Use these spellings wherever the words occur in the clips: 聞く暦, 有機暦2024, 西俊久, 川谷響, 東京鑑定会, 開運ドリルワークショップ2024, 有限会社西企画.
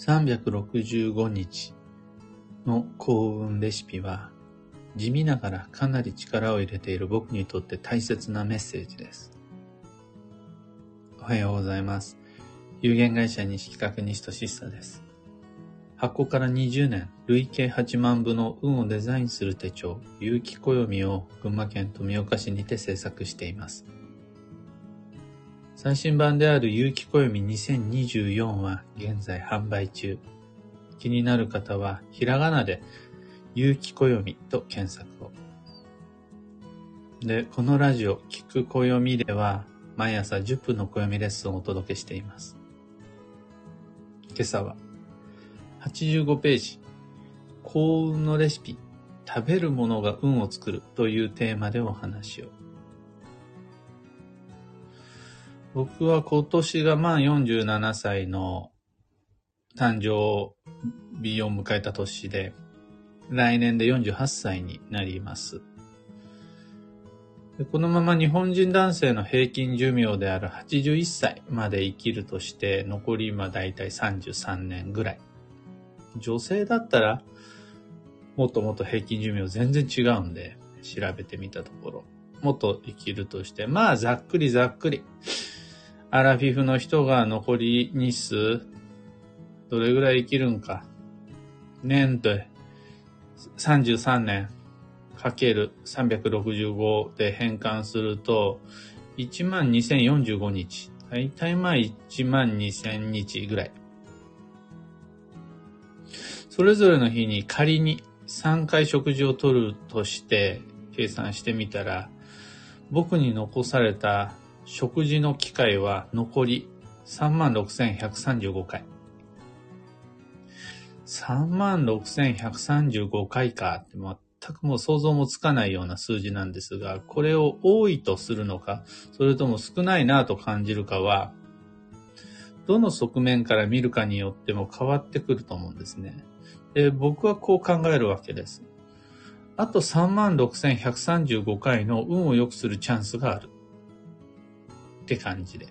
365日の幸運レシピは、地味ながらかなり力を入れている僕にとって大切なメッセージです。おはようございます。有限会社西企画西俊久です。発行から20年、累計8万部の運をデザインする手帳、有機暦を群馬県富岡市にて制作しています。最新版である有機暦2024は現在販売中。気になる方はひらがなで有機暦と検索を。で、このラジオ、聞く暦では毎朝10分の暦レッスンをお届けしています。今朝は、85ページ、幸運のレシピ、食べるものが運を作るというテーマでお話を。僕は今年が満47歳の誕生日を迎えた年で、来年で48歳になります。このまま日本人男性の平均寿命である81歳まで生きるとして、残り今だいたい33年ぐらい。女性だったらもっともっと平均寿命全然違うんで、調べてみたところ、もっと生きるとして、まあざっくりざっくりアラフィフの人が残り日数どれぐらい生きるんか、年と33年かける365で変換すると 12,045 日、だいたいまあ 12,000 日ぐらい。それぞれの日に仮に3回食事をとるとして計算してみたら、僕に残された食事の機会は残り 36,135 回。36,135 回かって全くもう想像もつかないような数字なんですが、これを多いとするのか、それとも少ないなと感じるかは、どの側面から見るかによっても変わってくると思うんですね。で、僕はこう考えるわけです。あと 36,135 回の運を良くするチャンスがある。って感じで。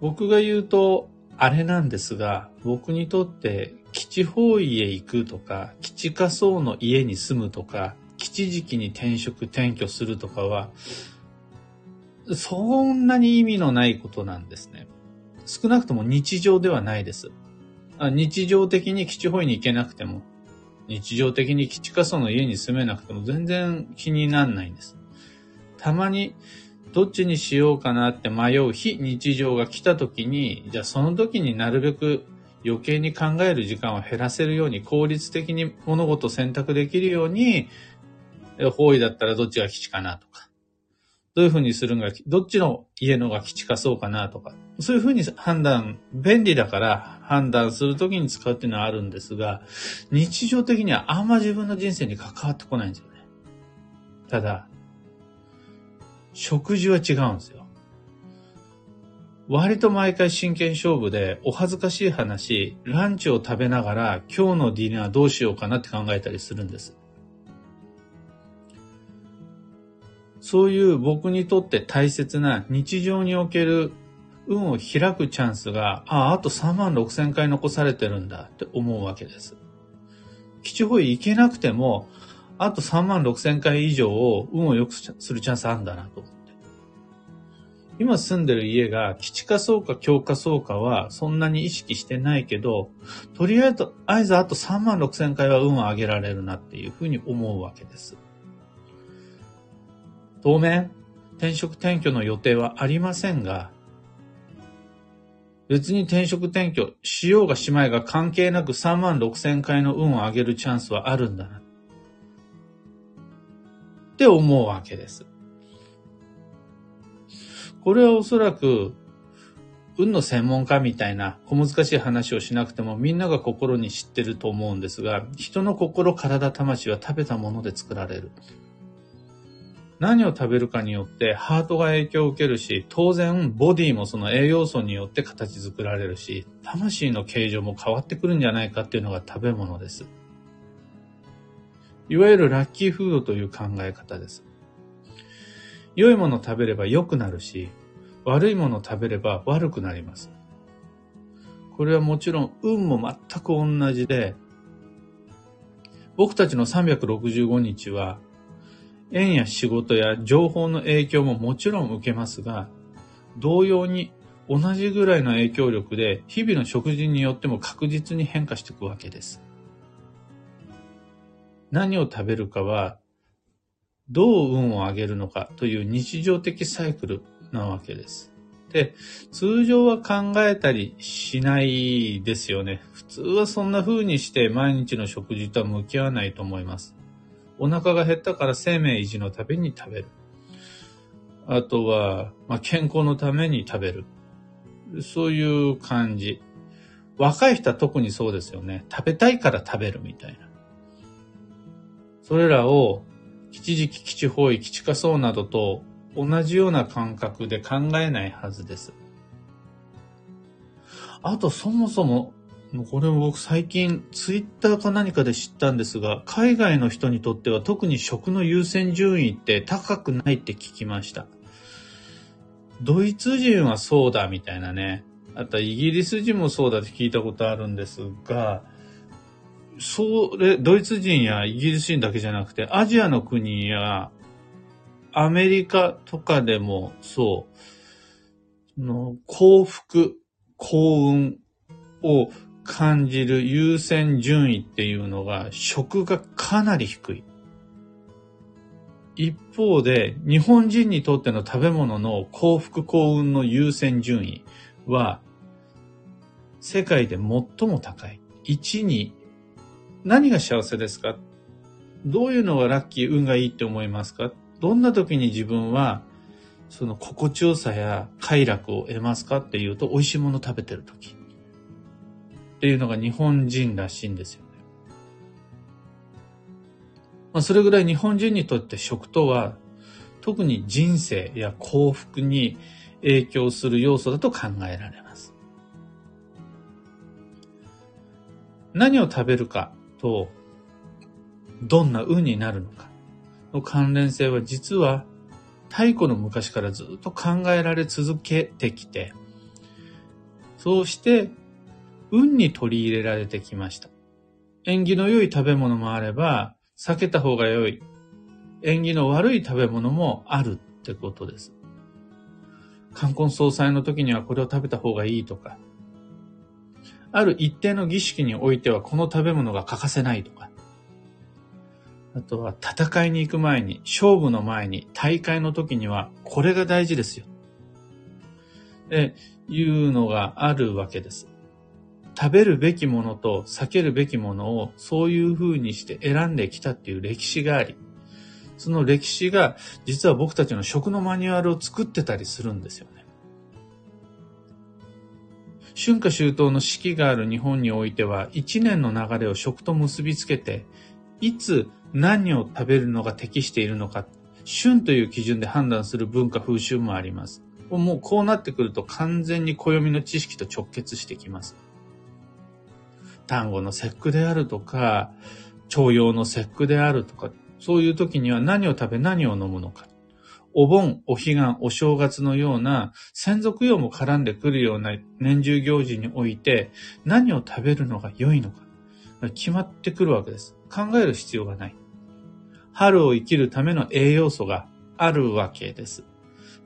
僕が言うと、あれなんですが、僕にとって、基地方位へ行くとか、基地仮想の家に住むとか、基地時期に転職転居するとかは、そんなに意味のないことなんですね。少なくとも日常ではないです。日常的に基地方位に行けなくても、日常的に基地仮想の家に住めなくても全然気にならないんです。たまにどっちにしようかなって迷う非日常が来た時に、じゃあその時になるべく余計に考える時間を減らせるように、効率的に物事を選択できるように、方位だったらどっちが基地かなとか、どういう風にするんが、どっちの家のが基地かそうかなとか、そういう風に判断、便利だから判断するときに使うっていうのはあるんですが、日常的にはあんま自分の人生に関わってこないんですよね。ただ、食事は違うんですよ。割と毎回真剣勝負で、お恥ずかしい話、ランチを食べながら今日のディナーどうしようかなって考えたりするんです。そういう僕にとって大切な日常における運を開くチャンスが、あと 36,000 回残されてるんだって思うわけです。基地方位行けなくても、あと 36,000 回以上を運を良くするチャンスあるんだなと思って。今住んでる家が基地かそうか強化そうかはそんなに意識してないけど、とりあえずあと 36,000 回は運を上げられるなっていうふうに思うわけです。当面、転職転居の予定はありませんが、別に転職転居しようがしまいが関係なく 36,000 回の運を上げるチャンスはあるんだなって思うわけです。これはおそらく運の専門家みたいな小難しい話をしなくてもみんなが心に知ってると思うんですが、人の心、体、魂は食べたもので作られる。何を食べるかによってハートが影響を受けるし、当然ボディもその栄養素によって形作られるし、魂の形状も変わってくるんじゃないかっていうのが食べ物です。いわゆるラッキーフードという考え方です。良いものを食べれば良くなるし、悪いものを食べれば悪くなります。これはもちろん運も全く同じで、僕たちの365日は縁や仕事や情報の影響ももちろん受けますが、同様に同じぐらいの影響力で日々の食事によっても確実に変化していくわけです。何を食べるかはどう運を上げるのかという日常的サイクルなわけです。で、通常は考えたりしないですよね。普通はそんな風にして毎日の食事とは向き合わないと思います。お腹が減ったから生命維持のために食べる。あとは、健康のために食べる。そういう感じ。若い人は特にそうですよね。食べたいから食べるみたいな。それらを吉時期、吉方位、吉火相などと同じような感覚で考えないはずです。あとそもそも、これも僕最近ツイッターか何かで知ったんですが、海外の人にとっては特に食の優先順位って高くないって聞きました。ドイツ人はそうだみたいなね。あとイギリス人もそうだって聞いたことあるんですが、それ、ドイツ人やイギリス人だけじゃなくて、アジアの国やアメリカとかでもそう、幸福、幸運を感じる優先順位っていうのが、食がかなり低い。一方で、日本人にとっての食べ物の幸福、幸運の優先順位は、世界で最も高い。1に、何が幸せですか？どういうのがラッキー、運がいいって思いますか？どんな時に自分はその心地よさや快楽を得ますかっていうと、美味しいもの食べてる時っていうのが日本人らしいんですよね。それぐらい日本人にとって食とは特に人生や幸福に影響する要素だと考えられます。何を食べるかとどんな運になるのかの関連性は、実は太古の昔からずっと考えられ続けてきて、そうして運に取り入れられてきました。縁起の良い食べ物もあれば避けた方が良い、縁起の悪い食べ物もあるってことです。冠婚葬祭の時にはこれを食べた方がいいとか、ある一定の儀式においてはこの食べ物が欠かせないとか、あとは戦いに行く前に、勝負の前に、大会の時にはこれが大事ですよっていうのがあるわけです。食べるべきものと避けるべきものをそういう風にして選んできたっていう歴史があり、その歴史が実は僕たちの食のマニュアルを作ってたりするんですよね。春夏秋冬の四季がある日本においては、一年の流れを食と結びつけて、いつ何を食べるのが適しているのか、旬という基準で判断する文化風習もあります。もうこうなってくると完全に暦の知識と直結してきます。端午の節句であるとか、重陽の節句であるとか、そういう時には何を食べ何を飲むのか。お盆、お彼岸、お正月のような先祖供養も絡んでくるような年中行事において、何を食べるのが良いのか決まってくるわけです。考える必要がない。春を生きるための栄養素があるわけです。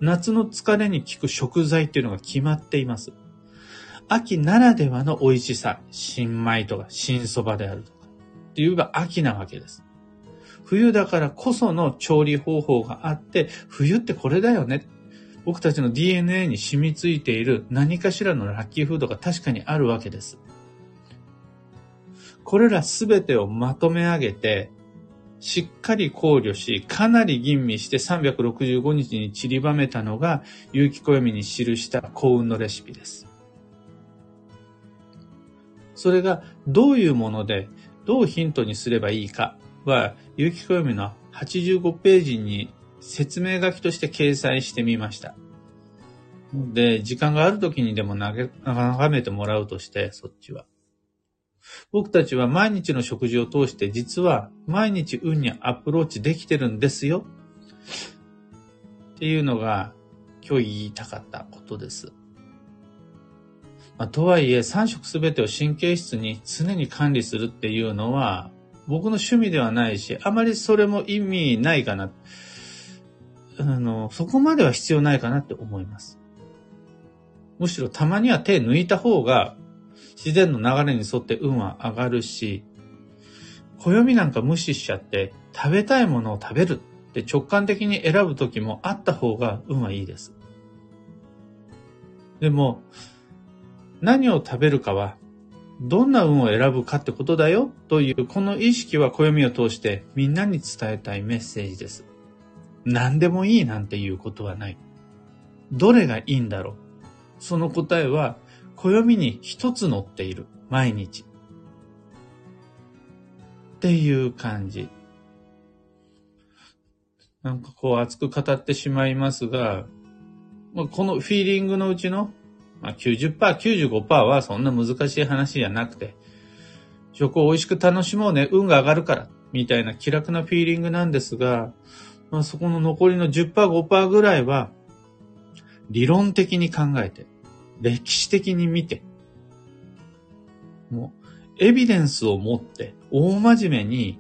夏の疲れに効く食材っていうのが決まっています。秋ならではの美味しさ、新米とか新そばであるとかっていうのが秋なわけです。冬だからこその調理方法があって、冬ってこれだよね。僕たちの DNA に染みついている何かしらのラッキーフードが確かにあるわけです。これらすべてをまとめ上げて、しっかり考慮し、かなり吟味して365日に散りばめたのが、有機暦に記した幸運のレシピです。それがどういうもので、どうヒントにすればいいかは、有機暦の85ページに説明書きとして掲載してみました。で、時間がある時にでも眺めてもらうとして、そっちは。僕たちは毎日の食事を通して実は毎日運にアプローチできてるんですよっていうのが今日言いたかったことです。とはいえ、3色すべてを神経質に常に管理するっていうのは、僕の趣味ではないし、あまりそれも意味ないかな。そこまでは必要ないかなって思います。むしろたまには手抜いた方が、自然の流れに沿って運は上がるし、暦なんか無視しちゃって、食べたいものを食べるって直感的に選ぶ時もあった方が運はいいです。でも、何を食べるかは、どんな運を選ぶかってことだよという、この意識は暦を通してみんなに伝えたいメッセージです。何でもいいなんていうことはない。どれがいいんだろう。その答えは、暦に一つ載っている、毎日。っていう感じ。なんかこう熱く語ってしまいますが、このフィーリングのうちの、90%、95% はそんな難しい話じゃなくて、食を美味しく楽しもうね、運が上がるから、みたいな気楽なフィーリングなんですが、そこの残りの 10%、5% ぐらいは、理論的に考えて、歴史的に見て、もう、エビデンスを持って、大真面目に、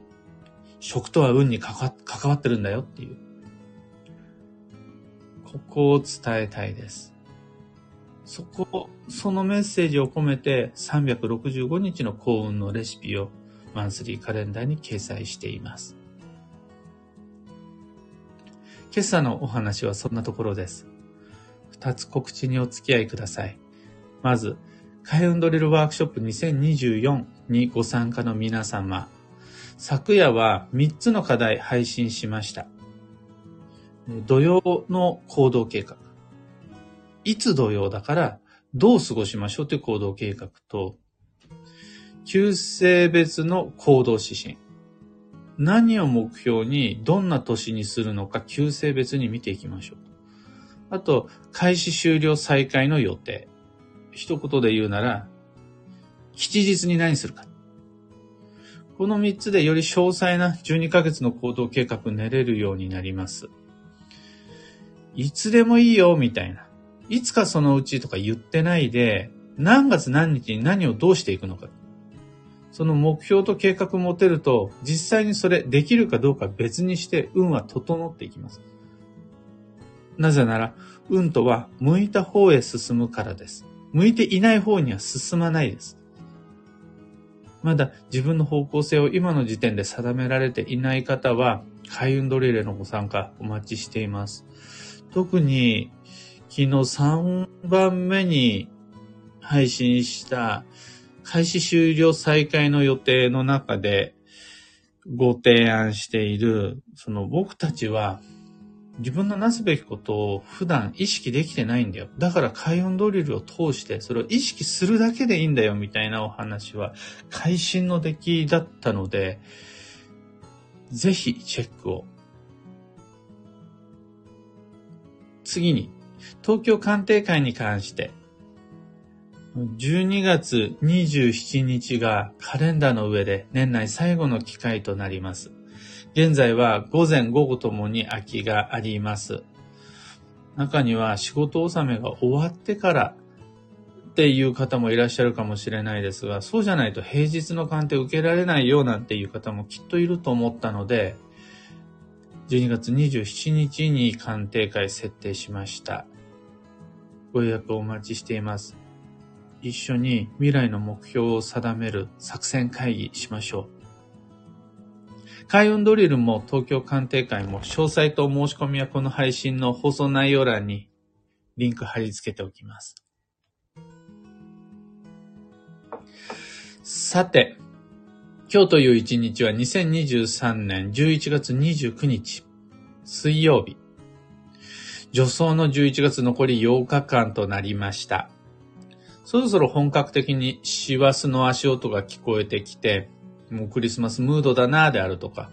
食とは運に関わってるんだよっていう。ここを伝えたいです。そのメッセージを込めて365日の幸運のレシピをマンスリーカレンダーに掲載しています。今朝のお話はそんなところです。2つ告知にお付き合いください。まず、開運ドリルワークショップ2024にご参加の皆様、昨夜は3つの課題配信しました。土曜の行動計画。いつ土曜だからどう過ごしましょうという行動計画と、旧星別の行動指針。何を目標にどんな年にするのか旧星別に見ていきましょう。あと、開始終了再開の予定。一言で言うなら、吉日に何するか。この3つでより詳細な12ヶ月の行動計画練れるようになります。いつでもいいよみたいな。いつかそのうちとか言ってないで、何月何日に何をどうしていくのか。その目標と計画持てると、実際にそれできるかどうか別にして運は整っていきます。なぜなら、運とは向いた方へ進むからです。向いていない方には進まないです。まだ自分の方向性を今の時点で定められていない方は、開運ドリルへのご参加お待ちしています。特に、昨日3番目に配信した開始終了再開の予定の中でご提案している、僕たちは自分のなすべきことを普段意識できてないんだよ。だから開運ドリルを通してそれを意識するだけでいいんだよみたいなお話は会心の出来だったので、ぜひチェックを。次に。東京鑑定会に関して、12月27日がカレンダーの上で年内最後の機会となります。現在は午前午後ともに空きがあります。中には仕事納めが終わってからっていう方もいらっしゃるかもしれないですが、そうじゃないと平日の鑑定受けられないよなんていう方もきっといると思ったので、12月27日に鑑定会設定しました。ご予約お待ちしています。一緒に未来の目標を定める作戦会議しましょう。開運ドリルも東京鑑定会も詳細と申し込みはこの配信の放送内容欄にリンク貼り付けておきます。さて、今日という一日は2023年11月29日、水曜日。助走の11月残り8日間となりました。そろそろ本格的に師走の足音が聞こえてきて、もうクリスマスムードだなぁであるとか、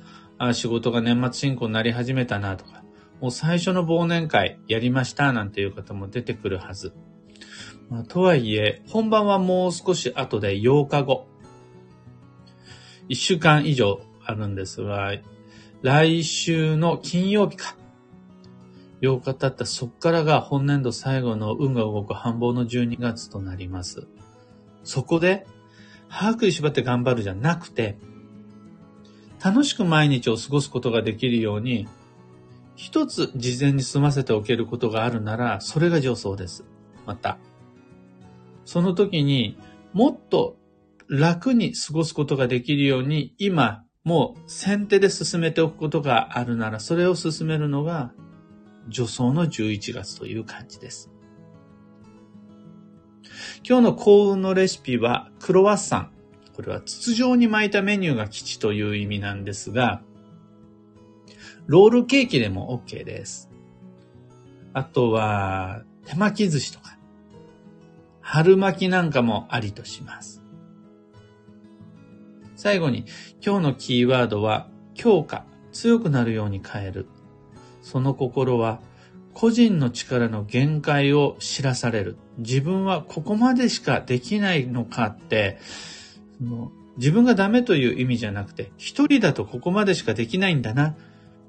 仕事が年末進行になり始めたなぁとか、もう最初の忘年会やりましたなんていう方も出てくるはず。とはいえ、本番はもう少し後で8日後。1週間以上あるんですが、来週の金曜日か。8日経ったそこからが本年度最後の運が動く繁忙の12月となります。そこで、歯食いしばって頑張るじゃなくて、楽しく毎日を過ごすことができるように、一つ事前に済ませておけることがあるなら、それが上層です。また、その時にもっと楽に過ごすことができるように、今、もう先手で進めておくことがあるなら、それを進めるのが、助走の11月という感じです。今日の幸運のレシピはクロワッサン。これは筒状に巻いたメニューが吉という意味なんですが、ロールケーキでも OK です。あとは手巻き寿司とか、春巻きなんかもありとします。最後に今日のキーワードは強化、強くなるように変える。その心は、個人の力の限界を知らされる。自分はここまでしかできないのかって、自分がダメという意味じゃなくて、一人だとここまでしかできないんだな、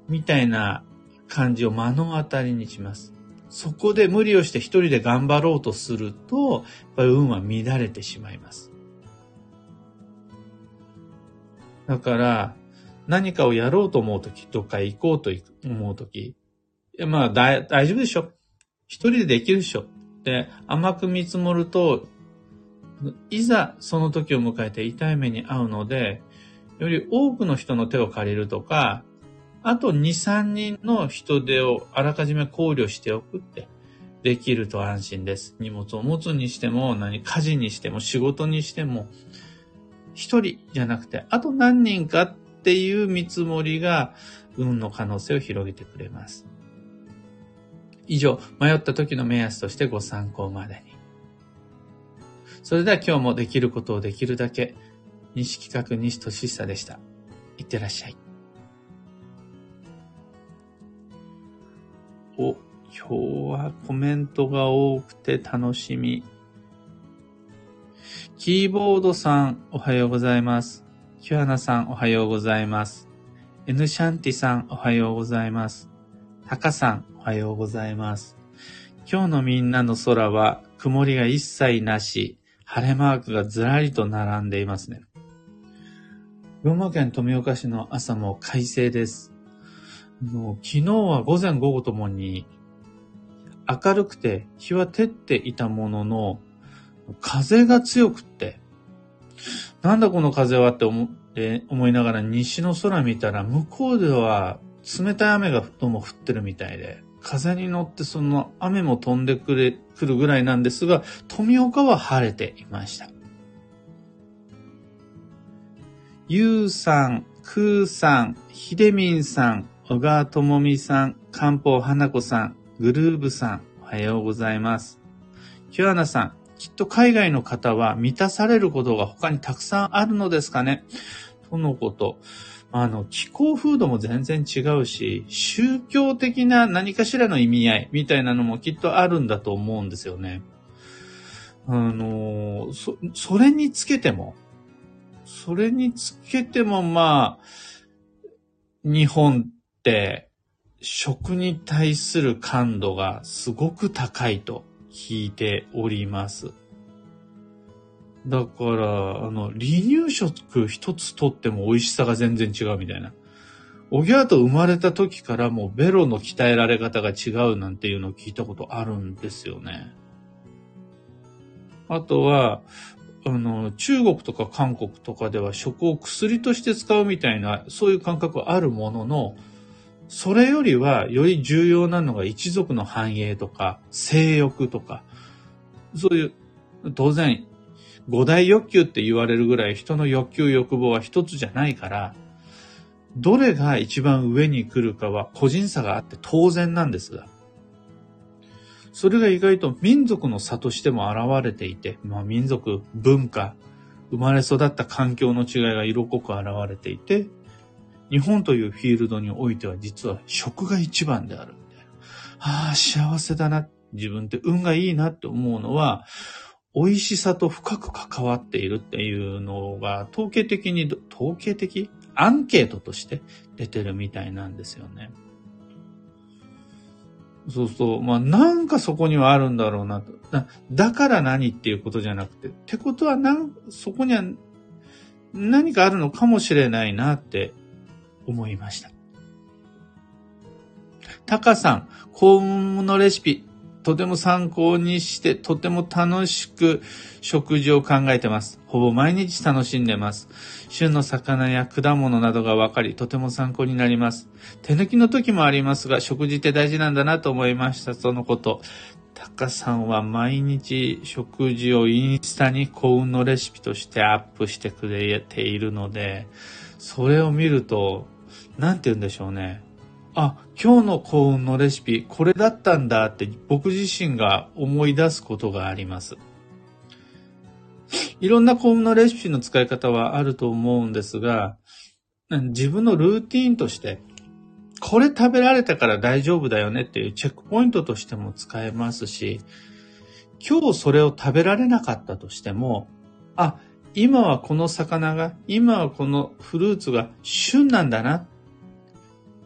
みたいな感じを目の当たりにします。そこで無理をして一人で頑張ろうとすると、やっぱり運は乱れてしまいます。だから、何かをやろうと思うときとか行こうと思うとき、まあ大丈夫でしょ。一人でできるでしょ。で、甘く見積もると、いざその時を迎えて痛い目に遭うので、より多くの人の手を借りるとか、あと2、3人の人手をあらかじめ考慮しておくって、できると安心です。荷物を持つにしても、家事にしても、仕事にしても、一人じゃなくて、あと何人か、っていう見積もりが運の可能性を広げてくれます。以上、迷った時の目安としてご参考までに。それでは今日もできることをできるだけ、西企画西俊久でした。いってらっしゃい。今日はコメントが多くて楽しみ。キーボードさん、おはようございます。キュアナさんおはようございます。エヌシャンティさんおはようございます。タカさんおはようございます。今日のみんなの空は曇りが一切なし、晴れマークがずらりと並んでいますね。群馬県富岡市の朝も快晴です。昨日は午前午後ともに明るくて日は照っていたものの風が強くってなんだこの風はって思いながら西の空見たら向こうでは冷たい雨がどうも降ってるみたいで風に乗ってその雨も飛んでくるぐらいなんですが富岡は晴れていました。ゆうさん、くうさん、ひでみんさん、小川ともみさん、かんぽうはなこさん、グルーブさんおはようございます。きゅあなさんきっと海外の方は満たされることが他にたくさんあるのですかねとのこと。気候風土も全然違うし、宗教的な何かしらの意味合いみたいなのもきっとあるんだと思うんですよね。それにつけてもまあ、日本って食に対する感度がすごく高いと。聞いております。だから、離乳食一つとっても美味しさが全然違うみたいな。おぎゃーと生まれた時からもうベロの鍛えられ方が違うなんていうのを聞いたことあるんですよね。あとは、中国とか韓国とかでは食を薬として使うみたいな、そういう感覚はあるものの、それよりはより重要なのが一族の繁栄とか性欲とかそういう当然五大欲求って言われるぐらい人の欲求欲望は一つじゃないからどれが一番上に来るかは個人差があって当然なんですがそれが意外と民族の差としても現れていてまあ民族文化生まれ育った環境の違いが色濃く現れていて日本というフィールドにおいては実は食が一番であるみたいな。ああ、幸せだな。自分って運がいいなって思うのは、美味しさと深く関わっているっていうのが統計的アンケートとして出てるみたいなんですよね。そうすると、まあ、なんかそこにはあるんだろうなと。だから何っていうことじゃなくて、ってことはそこには何かあるのかもしれないなって思いました。タカさん、幸運のレシピ、とても参考にして、とても楽しく食事を考えてます。ほぼ毎日楽しんでます。旬の魚や果物などが分かり、とても参考になります。手抜きの時もありますが、食事って大事なんだなと思いました。そのこと。タカさんは毎日食事をインスタに幸運のレシピとしてアップしてくれているので、それを見ると、なんて言うんでしょうね。あ、今日の幸運のレシピ、これだったんだって僕自身が思い出すことがあります。いろんな幸運のレシピの使い方はあると思うんですが、自分のルーティーンとして、これ食べられたから大丈夫だよねっていうチェックポイントとしても使えますし、今日それを食べられなかったとしても、あ、今はこの魚が、今はこのフルーツが旬なんだな、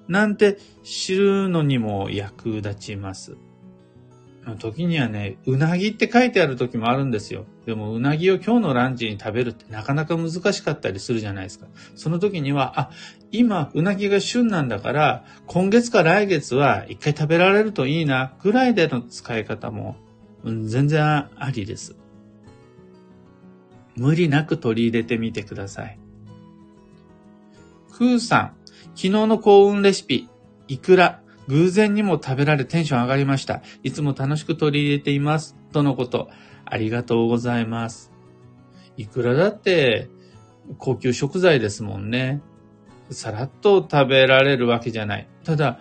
なんて知るのにも役立ちます。時にはね、うなぎって書いてある時もあるんですよ。でもうなぎを今日のランチに食べるってなかなか難しかったりするじゃないですか。その時には、あ、今うなぎが旬なんだから、今月か来月は一回食べられるといいな、ぐらいでの使い方も全然ありです。無理なく取り入れてみてください。クーさん、昨日の幸運レシピ、いくら、偶然にも食べられテンション上がりました。いつも楽しく取り入れています。とのこと、ありがとうございます。いくらだって高級食材ですもんね。さらっと食べられるわけじゃない。ただ、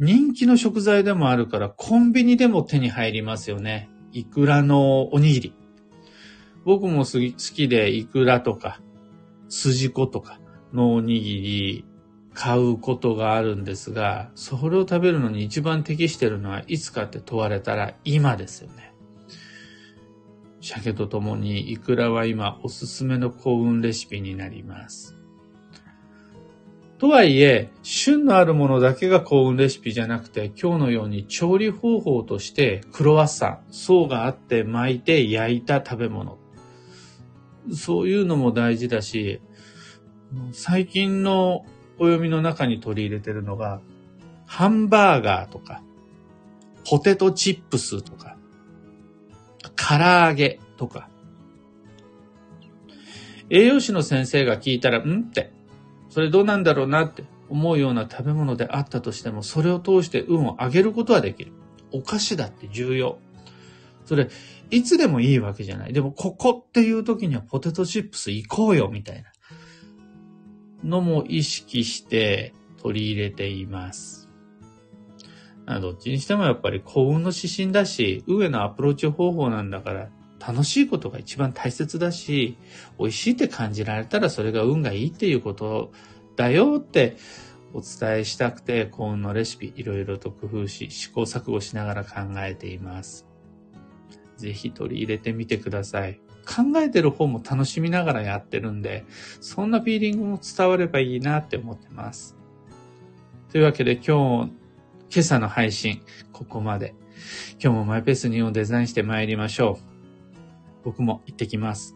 人気の食材でもあるからコンビニでも手に入りますよね。いくらのおにぎり。僕も好きでいくらとか、すじことか。のおにぎり買うことがあるんですが、それを食べるのに一番適してるのはいつかって問われたら今ですよね。鮭とともにイクラは今おすすめの幸運レシピになります。とはいえ、旬のあるものだけが幸運レシピじゃなくて、今日のように調理方法としてクロワッサン、層があって巻いて焼いた食べ物。そういうのも大事だし、最近のお読みの中に取り入れてるのが、ハンバーガーとか、ポテトチップスとか、唐揚げとか。栄養士の先生が聞いたら、んって、それどうなんだろうなって思うような食べ物であったとしても、それを通して運を上げることはできる。お菓子だって重要。それ、いつでもいいわけじゃない。でも、ここっていう時にはポテトチップス行こうよ、みたいな。のも意識して取り入れています。どっちにしてもやっぱり幸運の指針だし、運へのアプローチ方法なんだから、楽しいことが一番大切だし、美味しいって感じられたらそれが運がいいっていうことだよってお伝えしたくて、幸運のレシピいろいろと工夫し、試行錯誤しながら考えています。ぜひ取り入れてみてください。考えてる方も楽しみながらやってるんで、そんなフィーリングも伝わればいいなって思ってます。というわけで今朝の配信、ここまで。今日もマイペースにをデザインして参りましょう。僕も行ってきます。